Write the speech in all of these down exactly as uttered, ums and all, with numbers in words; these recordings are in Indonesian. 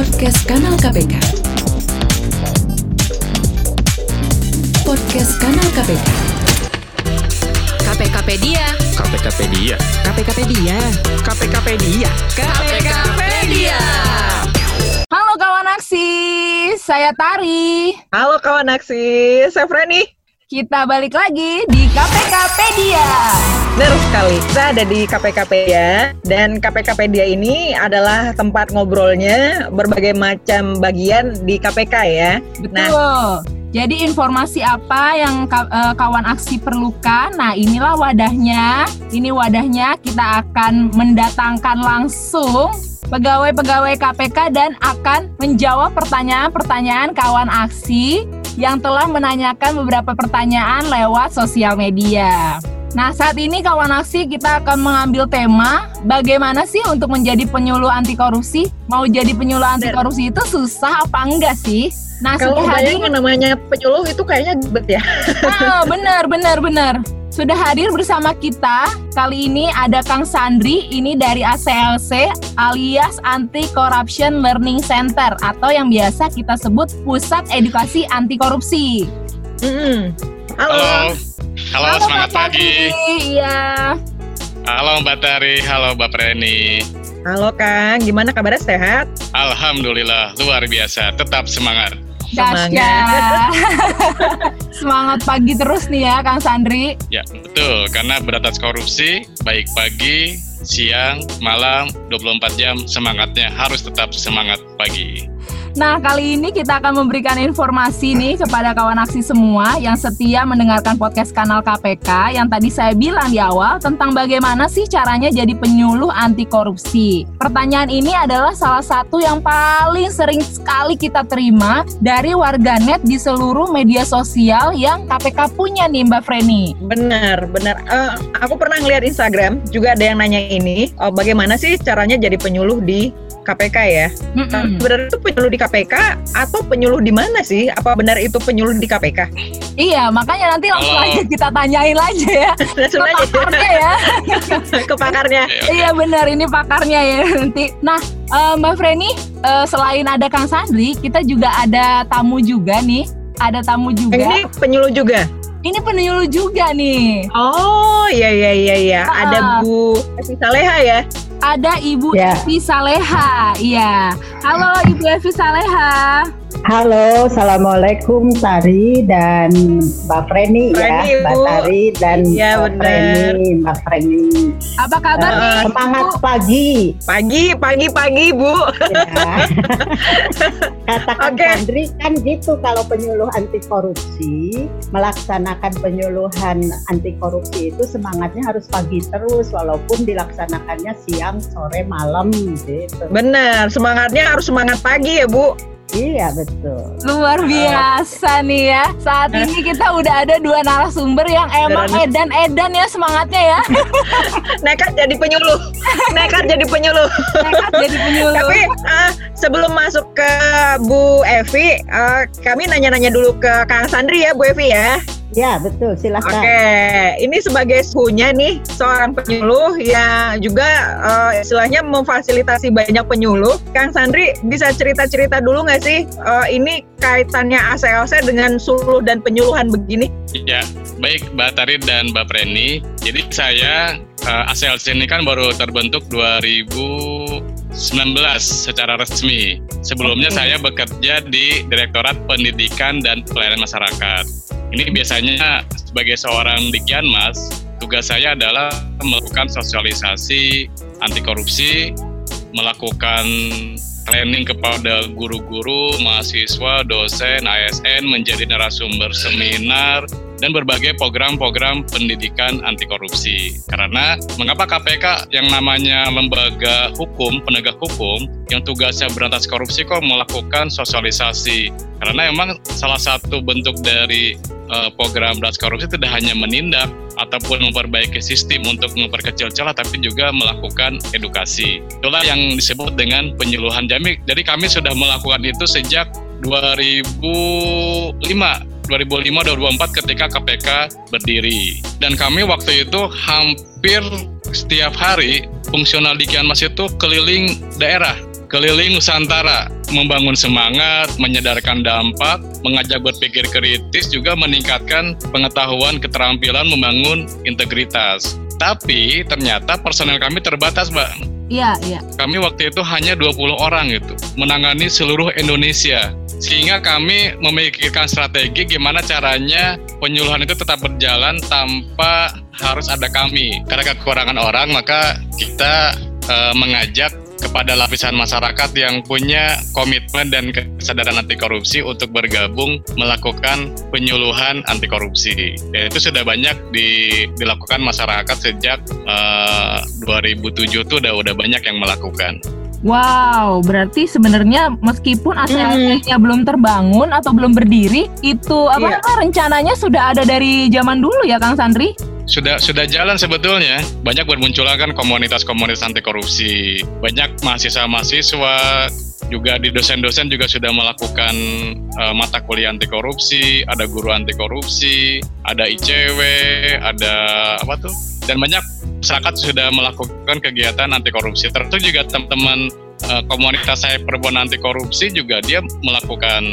Podcast Kanal K P K. Podcast Kanal K P K. KPKpedia. KPKpedia. KPKpedia. KPKpedia. KPKpedia. Halo kawan aksi, saya Tari. Halo kawan aksi, saya Freni. Kita balik lagi di KPKpedia. Benar sekali, kita ada di KPKpedia. Dan KPKpedia ini adalah tempat ngobrolnya berbagai macam bagian di K P K ya. Betul, nah, jadi informasi apa yang kawan aksi perlukan? Nah inilah wadahnya, ini wadahnya kita akan mendatangkan langsung pegawai-pegawai K P K dan akan menjawab pertanyaan-pertanyaan kawan aksi yang telah menanyakan beberapa pertanyaan lewat sosial media. Nah, saat ini kawan aksi kita akan mengambil tema bagaimana sih untuk menjadi penyuluh anti korupsi? Mau jadi penyuluh anti korupsi itu susah apa enggak sih? Nah, kalau yang namanya penyuluh itu kayaknya ribet ya. Oh, benar, benar, benar. Sudah hadir bersama kita, kali ini ada Kang Sandri, ini dari A C L C alias Anti Corruption Learning Center atau yang biasa kita sebut Pusat Edukasi Anti Korupsi. Mm-hmm. Halo. Halo. Halo, halo semangat pagi. Iya. Halo Mbak Tari, halo Mbak Preni. Halo Kang, gimana kabarnya, sehat? Alhamdulillah, luar biasa, tetap semangat. Semangat. Semangat pagi terus nih ya Kang Sandri. Ya betul, karena beratas korupsi baik pagi, siang, malam, dua puluh empat jam semangatnya harus tetap semangat pagi. Nah kali ini kita akan memberikan informasi nih kepada kawan aksi semua yang setia mendengarkan podcast Kanal K P K yang tadi saya bilang di awal tentang bagaimana sih caranya jadi penyuluh anti korupsi. Pertanyaan ini adalah salah satu yang paling sering sekali kita terima dari warganet di seluruh media sosial yang K P K punya nih Mbak Freni. Benar, benar. Uh, aku pernah ngeliat Instagram juga ada yang nanya ini, uh, bagaimana sih caranya jadi penyuluh di K P K ya? Mm-mm. Benar itu penyuluh di K P K atau penyuluh di mana sih? Apa benar itu penyuluh di K P K? Iya, makanya nanti langsung oh. aja kita tanyain aja ya. Langsung ke aja. Pakarnya ya. Ke pakarnya. Iya benar, ini pakarnya ya nanti. Nah, uh, Mbak Freni, uh, selain ada Kang Sandri, kita juga ada tamu juga nih. Ada tamu juga. Ini penyuluh juga? Ini penyuluh juga nih. Oh, iya, iya, iya, iya. Uh, ada Bu Evi Saleha ya? Ada Ibu ya. Evi Saleha, iya. Halo Ibu Evi Saleha. Halo, Assalamualaikum Tari dan Mbak Freni ya, Ibu. Mbak Tari dan ya, Mbak Freni, Mbak Freni. Apa kabar uh, nih? Semangat Bu? Pagi. Pagi, pagi, pagi Bu. Ya. Katakan okay. Sandri kan gitu kalau penyuluh anti korupsi, melaksanakan penyuluhan anti korupsi itu semangatnya harus pagi terus walaupun dilaksanakannya siang sore, malam gitu. Benar, semangatnya harus semangat pagi ya Bu. Iya betul. Luar biasa oh. nih ya. Saat ini kita udah ada dua narasumber yang emang edan-edan ya semangatnya ya. Nekat jadi penyuluh. Nekat jadi penyuluh. Nekat jadi penyuluh. Tapi uh, sebelum masuk ke Bu Evi, uh, kami nanya-nanya dulu ke Kang Sandri ya Bu Evi ya. Ya betul, silahkan. Oke, okay. Ini sebagai suhunya nih seorang penyuluh yang juga uh, istilahnya memfasilitasi banyak penyuluh. Kang Sandri bisa cerita-cerita dulu nggak sih uh, ini kaitannya A C L C dengan suluh dan penyuluhan begini? Ya, baik Mbak Tari dan Mbak Preni. Jadi saya uh, A C L C ini kan baru terbentuk dua ribu sembilan belas secara resmi. Sebelumnya okay. saya bekerja di Direktorat Pendidikan dan Pelayanan Masyarakat. Ini biasanya sebagai seorang Dikianmas, tugas saya adalah melakukan sosialisasi anti korupsi, melakukan training kepada guru-guru, mahasiswa, dosen, A S N, menjadi narasumber seminar, dan berbagai program-program pendidikan anti korupsi. Karena mengapa K P K yang namanya lembaga hukum, penegak hukum, yang tugasnya berantas korupsi kok melakukan sosialisasi? Karena memang salah satu bentuk dari uh, program berantas korupsi tidak hanya menindak ataupun memperbaiki sistem untuk memperkecil celah, tapi juga melakukan edukasi. Itulah yang disebut dengan penyuluhan. Jadi kami sudah melakukan itu sejak dua ribu lima dua ribu lima dua ribu empat ketika K P K berdiri. Dan kami waktu itu hampir setiap hari fungsional Dikianmas itu keliling daerah, keliling Nusantara. membangun semangat, menyadarkan dampak, mengajak berpikir kritis, juga meningkatkan pengetahuan, keterampilan, membangun integritas. Tapi ternyata personel kami terbatas, Mbak. Iya, iya. Kami waktu itu hanya dua puluh orang gitu, menangani seluruh Indonesia. Sehingga kami memikirkan strategi gimana caranya penyuluhan itu tetap berjalan tanpa harus ada kami. Karena kekurangan orang, maka kita e, mengajak kepada lapisan masyarakat yang punya komitmen dan kesadaran anti korupsi untuk bergabung melakukan penyuluhan anti korupsi. Dan itu sudah banyak di, dilakukan masyarakat sejak uh, dua ribu tujuh itu udah udah banyak yang melakukan. Wow, berarti sebenarnya meskipun A C L-nya hmm. belum terbangun atau belum berdiri, itu apa yeah. rencananya sudah ada dari zaman dulu ya, Kang Sandri? Sudah sudah jalan sebetulnya. Banyak bermunculan kan komunitas-komunitas anti korupsi. Banyak mahasiswa-mahasiswa juga, di dosen-dosen juga sudah melakukan uh, mata kuliah anti korupsi, ada guru anti korupsi, ada I C W, ada apa tuh? Dan banyak masyarakat sudah melakukan kegiatan anti korupsi. Terus juga teman-teman uh, komunitas saya perempuan anti korupsi juga dia melakukan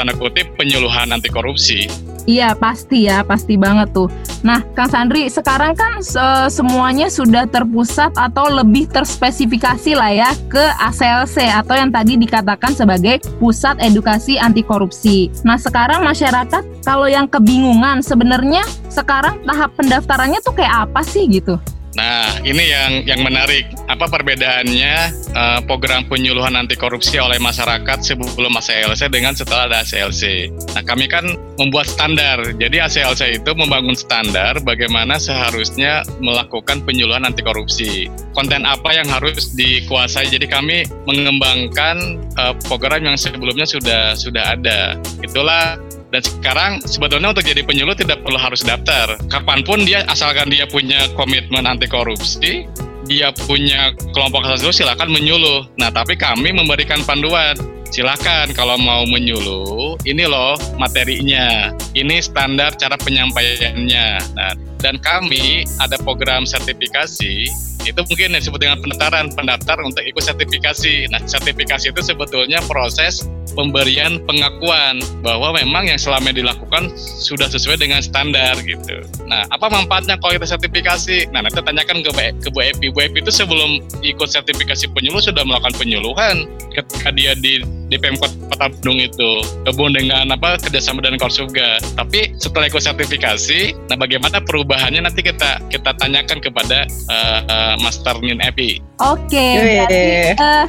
tanda kutip penyuluhan anti korupsi. Iya pasti ya, pasti banget tuh. Nah Kang Sandri, sekarang kan e, semuanya sudah terpusat atau lebih terspesifikasi lah ya ke A C L C atau yang tadi dikatakan sebagai Pusat Edukasi Anti Korupsi. Nah sekarang masyarakat kalau yang kebingungan sebenarnya sekarang tahap pendaftarannya tuh kayak apa sih gitu? Nah ini yang yang menarik, apa perbedaannya eh, program penyuluhan anti korupsi oleh masyarakat sebelum A C L C dengan setelah ada A C L C. Nah kami kan membuat standar, jadi A C L C itu membangun standar bagaimana seharusnya melakukan penyuluhan anti korupsi. Konten apa yang harus dikuasai, jadi kami mengembangkan eh, program yang sebelumnya sudah sudah ada. Itulah. Dan sekarang sebetulnya untuk jadi penyuluh tidak perlu harus daftar. Kapanpun dia, asalkan dia punya komitmen anti korupsi, dia punya kelompok asosiasi, silakan menyuluh. Nah, tapi kami memberikan panduan. Silakan kalau mau menyuluh, ini loh materinya, ini standar cara penyampaiannya. Nah, dan kami ada program sertifikasi. Itu mungkin disebut dengan pendaftaran, pendaftar untuk ikut sertifikasi. Nah, sertifikasi itu sebetulnya proses pemberian pengakuan bahwa memang yang selama dilakukan sudah sesuai dengan standar gitu. Nah, apa manfaatnya kalau kita sertifikasi? Nah, nanti tanyakan ke, ke Bu Epi. Bu Epi itu sebelum ikut sertifikasi penyuluh sudah melakukan penyuluhan ketika dia di D P M Kota Bandung itu gabung dengan apa kerjasama dengan Korsubga. Tapi setelah ikut sertifikasi, nah bagaimana perubahannya nanti kita kita tanyakan kepada uh, uh, Master Nin Epi. Oke, okay, berarti uh,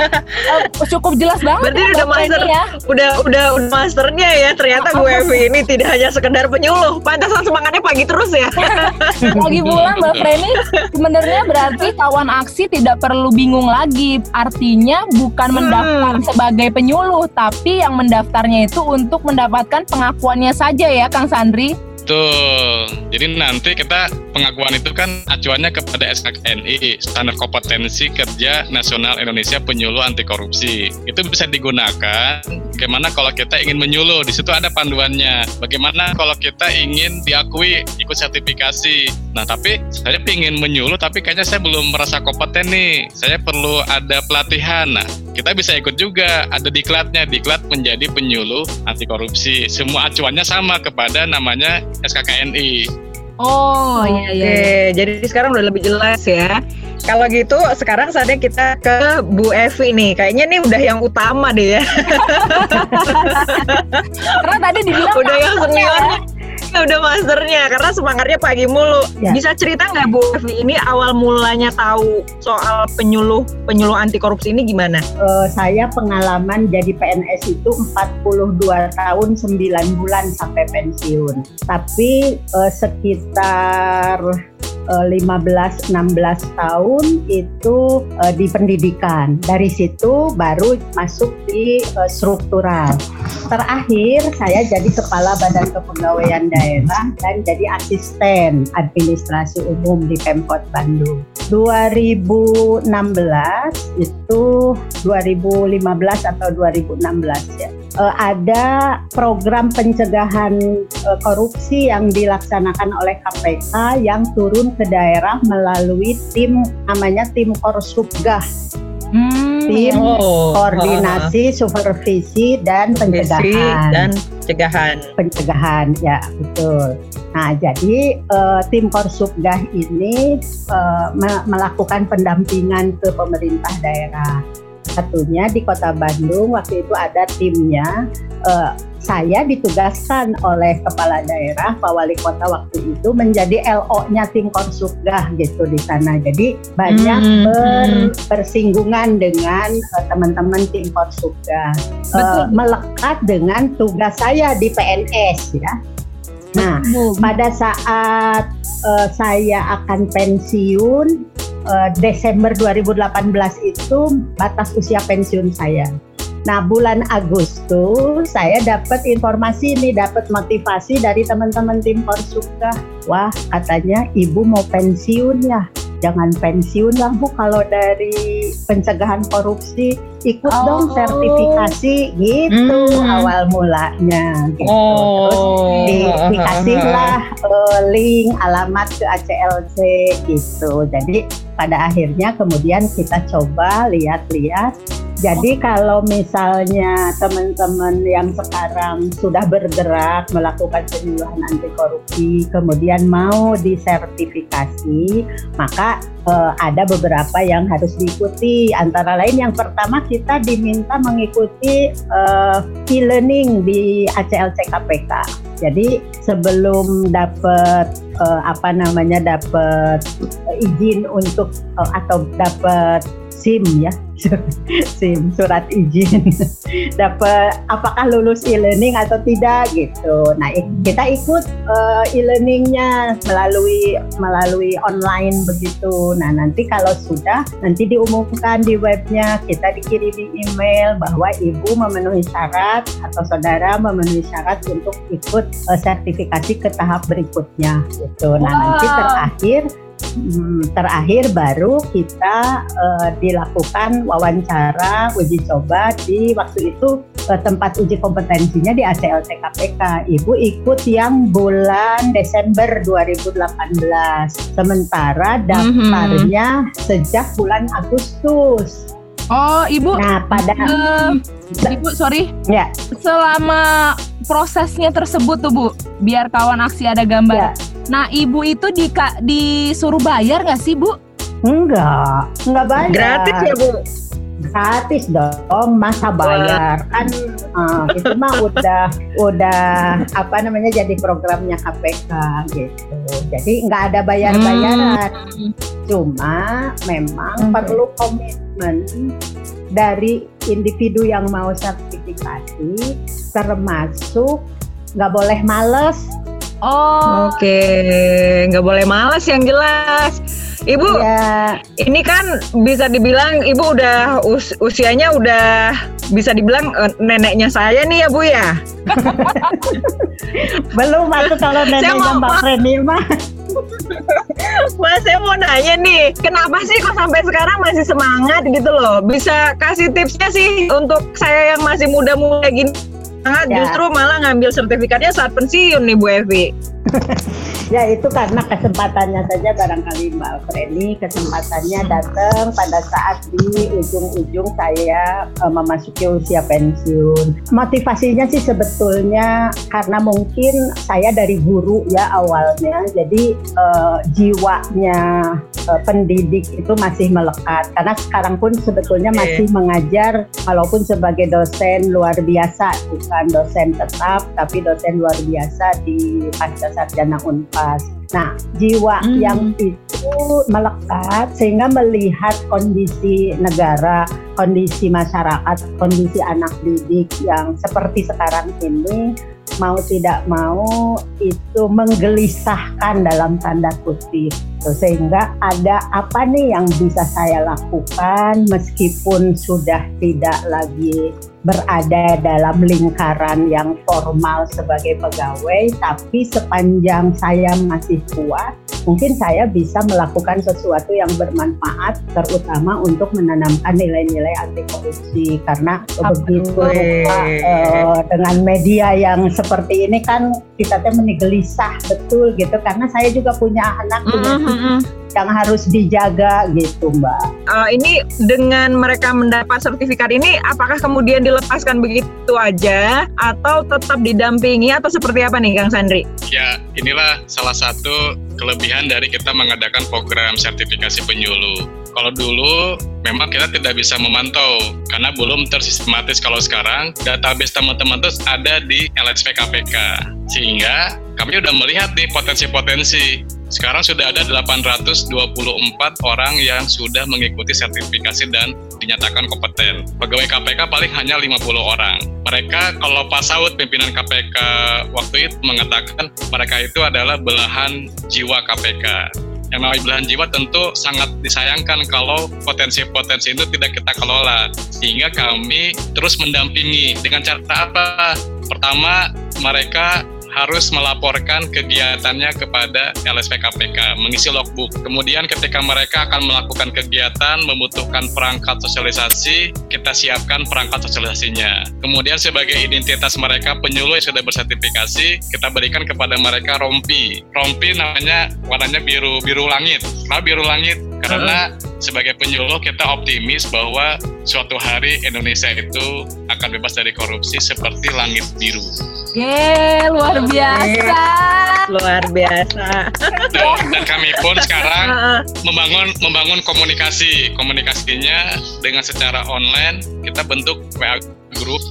uh, cukup jelas banget. Berarti ya, udah master, ya. udah udah masternya ya. Ternyata Bu Epi ini tidak hanya sekedar penyuluh. Pantasan semangatnya pagi terus ya. Pagi pulang Mbak Freni. Sebenarnya berarti kawan aksi tidak perlu bingung lagi. Artinya bukan mendaftar hmm. sebagai penyuluh, tapi yang mendaftarnya itu untuk mendapatkan pengakuannya saja ya, Kang Sandri. Betul. Jadi nanti kita pengakuan itu kan acuannya kepada S K N I, Standar Kompetensi Kerja Nasional Indonesia Penyuluh Anti Korupsi. Itu bisa digunakan bagaimana kalau kita ingin menyuluh, di situ ada panduannya. Bagaimana kalau kita ingin diakui ikut sertifikasi. Nah, tapi saya ingin menyuluh tapi kayaknya saya belum merasa kompeten nih. Saya perlu ada pelatihan. Nah, kita bisa ikut juga, ada diklatnya, diklat menjadi penyuluh anti korupsi. Semua acuannya sama kepada namanya S K K N I. Oh, iya iya. Oke, jadi sekarang udah lebih jelas ya. Kalau gitu sekarang saatnya kita ke Bu Evi nih. Kayaknya nih udah yang utama deh ya. Karena tadi dibilang udah yang seniornya, ya udah masternya. Karena semangatnya pagi mulu. Ya. Bisa cerita nggak Bu Evi ini awal mulanya tahu soal penyuluh penyuluh anti korupsi ini gimana? Uh, saya pengalaman jadi P N S itu empat puluh dua tahun sembilan bulan sampai pensiun. Tapi uh, sekitar lima belas enam belas tahun itu uh, di pendidikan. Dari situ baru masuk di uh, struktural. Terakhir saya jadi kepala badan kepegawaian daerah dan jadi asisten administrasi umum di Pemkot Bandung. dua ribu enam belas itu dua ribu lima belas atau dua ribu enam belas ya. Uh, ada program pencegahan uh, korupsi yang dilaksanakan oleh K P K yang turun ke daerah melalui tim namanya tim Korsubga. hmm, tim oh, koordinasi, oh, supervisi dan pencegahan dan pencegahan. Pencegahan, ya betul. Nah, jadi uh, tim Korsubgah ini uh, me- melakukan pendampingan ke pemerintah daerah. Satunya di Kota Bandung waktu itu ada timnya. Uh, saya ditugaskan oleh kepala daerah, Pak Wali Kota waktu itu menjadi L O-nya tim Korsubgah gitu di sana. Jadi banyak hmm, ber- bersinggungan dengan uh, teman-teman tim Korsubgah, uh, melekat dengan tugas saya di P N S ya. Nah, betul. Pada saat uh, saya akan pensiun uh, Desember dua ribu delapan belas itu batas usia pensiun saya. Nah, bulan Agustus saya dapat informasi nih, dapat motivasi dari teman-teman tim Korsubgah. Wah, katanya ibu mau pensiun ya. Jangan pensiun lah Bu kalau dari pencegahan korupsi, ikut oh. dong sertifikasi gitu hmm. awal mulanya gitu. Oh. Terus di, dikasihlah uh, link alamat ke A C L C gitu. Jadi pada akhirnya kemudian kita coba lihat-lihat. Jadi kalau misalnya teman-teman yang sekarang sudah bergerak melakukan penyuluhan anti korupsi, kemudian mau disertifikasi, maka eh, ada beberapa yang harus diikuti. Antara lain yang pertama kita diminta mengikuti eh, e-learning di A C L C K P K. Jadi sebelum dapat eh, apa namanya dapat izin untuk eh, atau dapat SIM ya, SIM surat izin dapat apakah lulus e-learning atau tidak gitu. Nah, kita ikut uh, e-learningnya melalui melalui online begitu. Nah, nanti kalau sudah nanti diumumkan di webnya, kita dikirimi email bahwa ibu memenuhi syarat atau saudara memenuhi syarat untuk ikut uh, sertifikasi ke tahap berikutnya gitu. Nah, wow. nanti terakhir terakhir baru kita uh, dilakukan wawancara uji coba di waktu itu uh, tempat uji kompetensinya di A C L C K P K. Ibu ikut yang bulan Desember dua ribu delapan belas, sementara daftarnya mm-hmm. sejak bulan Agustus. Oh, Ibu. Nah, pada uh, Ibu, sorry. Ya. Selama prosesnya tersebut tuh, Bu, biar kawan aksi ada gambar. Ya. Nah, Ibu itu di, disuruh bayar nggak sih, Bu? Enggak, nggak bayar. Gratis ya, Bu? Gratis dong, masa bayar. Kan uh, itu mah udah, udah apa namanya jadi programnya K P K gitu. Jadi nggak ada bayar-bayaran. Hmm. Cuma memang hmm. perlu komitmen dari individu yang mau sertifikasi, termasuk nggak boleh males. Oh, oke, okay. Nggak boleh malas yang jelas, Ibu. Ya. Ini kan bisa dibilang Ibu udah us- usianya udah bisa dibilang uh, neneknya saya nih ya, Bu ya. Belum waktu kalau neneknya Mbak ma- Freni mah. Mas, saya mau nanya nih, kenapa sih kok sampai sekarang masih semangat gitu loh? Bisa kasih tipsnya sih untuk saya yang masih muda-muda gini? Sangat ya. Justru malah ngambil sertifikatnya saat pensiun nih Bu Evi. Ya, itu karena kesempatannya saja barangkali Mbak Freni, kesempatannya datang pada saat di ujung-ujung saya uh, memasuki usia pensiun. Motivasinya sih sebetulnya karena mungkin saya dari guru ya awalnya, jadi uh, jiwanya uh, pendidik itu masih melekat. Karena sekarang pun sebetulnya masih e. mengajar, walaupun sebagai dosen luar biasa, bukan dosen tetap, tapi dosen luar biasa di Pascasarjana Unpas. Nah, jiwa hmm. yang itu melekat sehingga melihat kondisi negara, kondisi masyarakat, kondisi anak didik yang seperti sekarang ini, mau tidak mau itu menggelisahkan dalam tanda kutip. Sehingga ada apa nih yang bisa saya lakukan meskipun sudah tidak lagi berada dalam lingkaran yang formal sebagai pegawai, tapi sepanjang saya masih kuat, mungkin saya bisa melakukan sesuatu yang bermanfaat, terutama untuk menanamkan nilai-nilai anti korupsi. Karena begitu uh, dengan media yang seperti ini kan kita tuh menigelisah betul gitu, karena saya juga punya anak, punya uh-huh. yang harus dijaga gitu Mbak. Uh, ini dengan mereka mendapat sertifikat ini apakah kemudian dilepaskan begitu aja atau tetap didampingi atau seperti apa nih Kang Sandri? Ya inilah salah satu kelebihan dari kita mengadakan program sertifikasi penyuluh. Kalau dulu memang kita tidak bisa memantau karena belum tersistematis. Kalau sekarang database teman-teman itu ada di L S P K P K, sehingga kami sudah melihat nih potensi-potensi. Sekarang sudah ada delapan ratus dua puluh empat orang yang sudah mengikuti sertifikasi dan dinyatakan kompeten. Pegawai K P K paling hanya lima puluh orang. Mereka kalau Pak Saud, pimpinan K P K waktu itu mengatakan mereka itu adalah belahan jiwa K P K. Yang namanya belahan jiwa tentu sangat disayangkan kalau potensi-potensi itu tidak kita kelola. Sehingga kami terus mendampingi dengan cara apa? Pertama, mereka harus melaporkan kegiatannya kepada L S P K P K, mengisi logbook. Kemudian ketika mereka akan melakukan kegiatan, membutuhkan perangkat sosialisasi, kita siapkan perangkat sosialisasinya. Kemudian sebagai identitas mereka, penyuluh yang sudah bersertifikasi, kita berikan kepada mereka rompi. Rompi namanya warnanya biru, biru langit. Kenapa biru langit? Karena sebagai penyuluh kita optimis bahwa suatu hari Indonesia itu akan bebas dari korupsi seperti langit biru. Yeay, luar biasa. Luar biasa. Dan, dan kami pun sekarang membangun membangun komunikasi. Komunikasinya dengan secara online, kita bentuk W A group.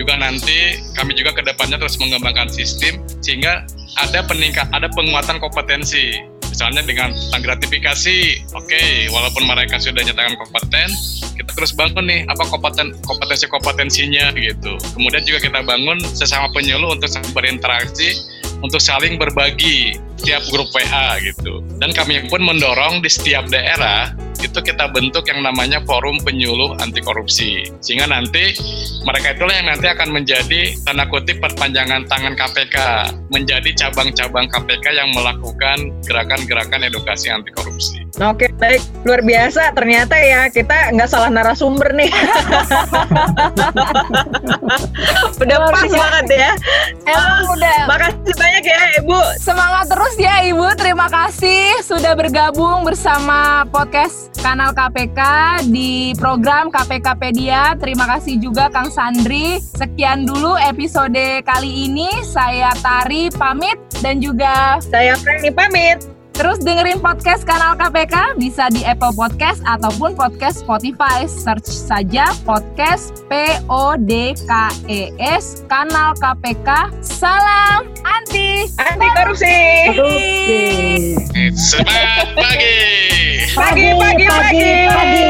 Juga nanti kami juga ke depannya terus mengembangkan sistem sehingga ada peningkat, ada penguatan kompetensi. Misalnya dengan gratifikasi, oke, okay, walaupun mereka sudah nyatakan kompeten, kita terus bangun nih apa kompeten, kompetensi-kompetensinya gitu. Kemudian juga kita bangun sesama penyuluh untuk berinteraksi, untuk saling berbagi tiap grup W A gitu. Dan kami pun mendorong di setiap daerah itu kita bentuk yang namanya forum penyuluh anti korupsi. Sehingga nanti mereka itulah yang nanti akan menjadi tanda kutip perpanjangan tangan K P K, menjadi cabang-cabang K P K yang melakukan gerakan-gerakan edukasi anti korupsi. Oke, baik, luar biasa. Ternyata ya kita nggak salah narasumber nih. Udah pas banget ya. Emang udah. Makasih banyak ya Ibu. Semangat terus ya Ibu. Terima kasih sudah bergabung bersama podcast Kanal K P K di program KPKpedia. Terima kasih juga Kang Sandri. Sekian dulu episode kali ini. Saya Tari pamit dan juga saya Franny pamit. Terus dengerin podcast Kanal K P K bisa di Apple Podcast ataupun podcast Spotify. Search saja podcast P O D K E S Kanal K P K. Salam anti anti korupsi. Semangat pagi. Pagi pagi pagi. pagi.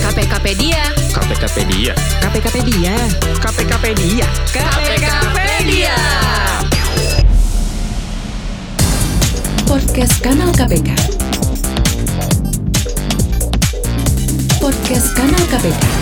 KPKpedia KPKpedia KPKpedia KPKpedia KPKpedia Podcast Kanal K P K Podcast Kanal K P K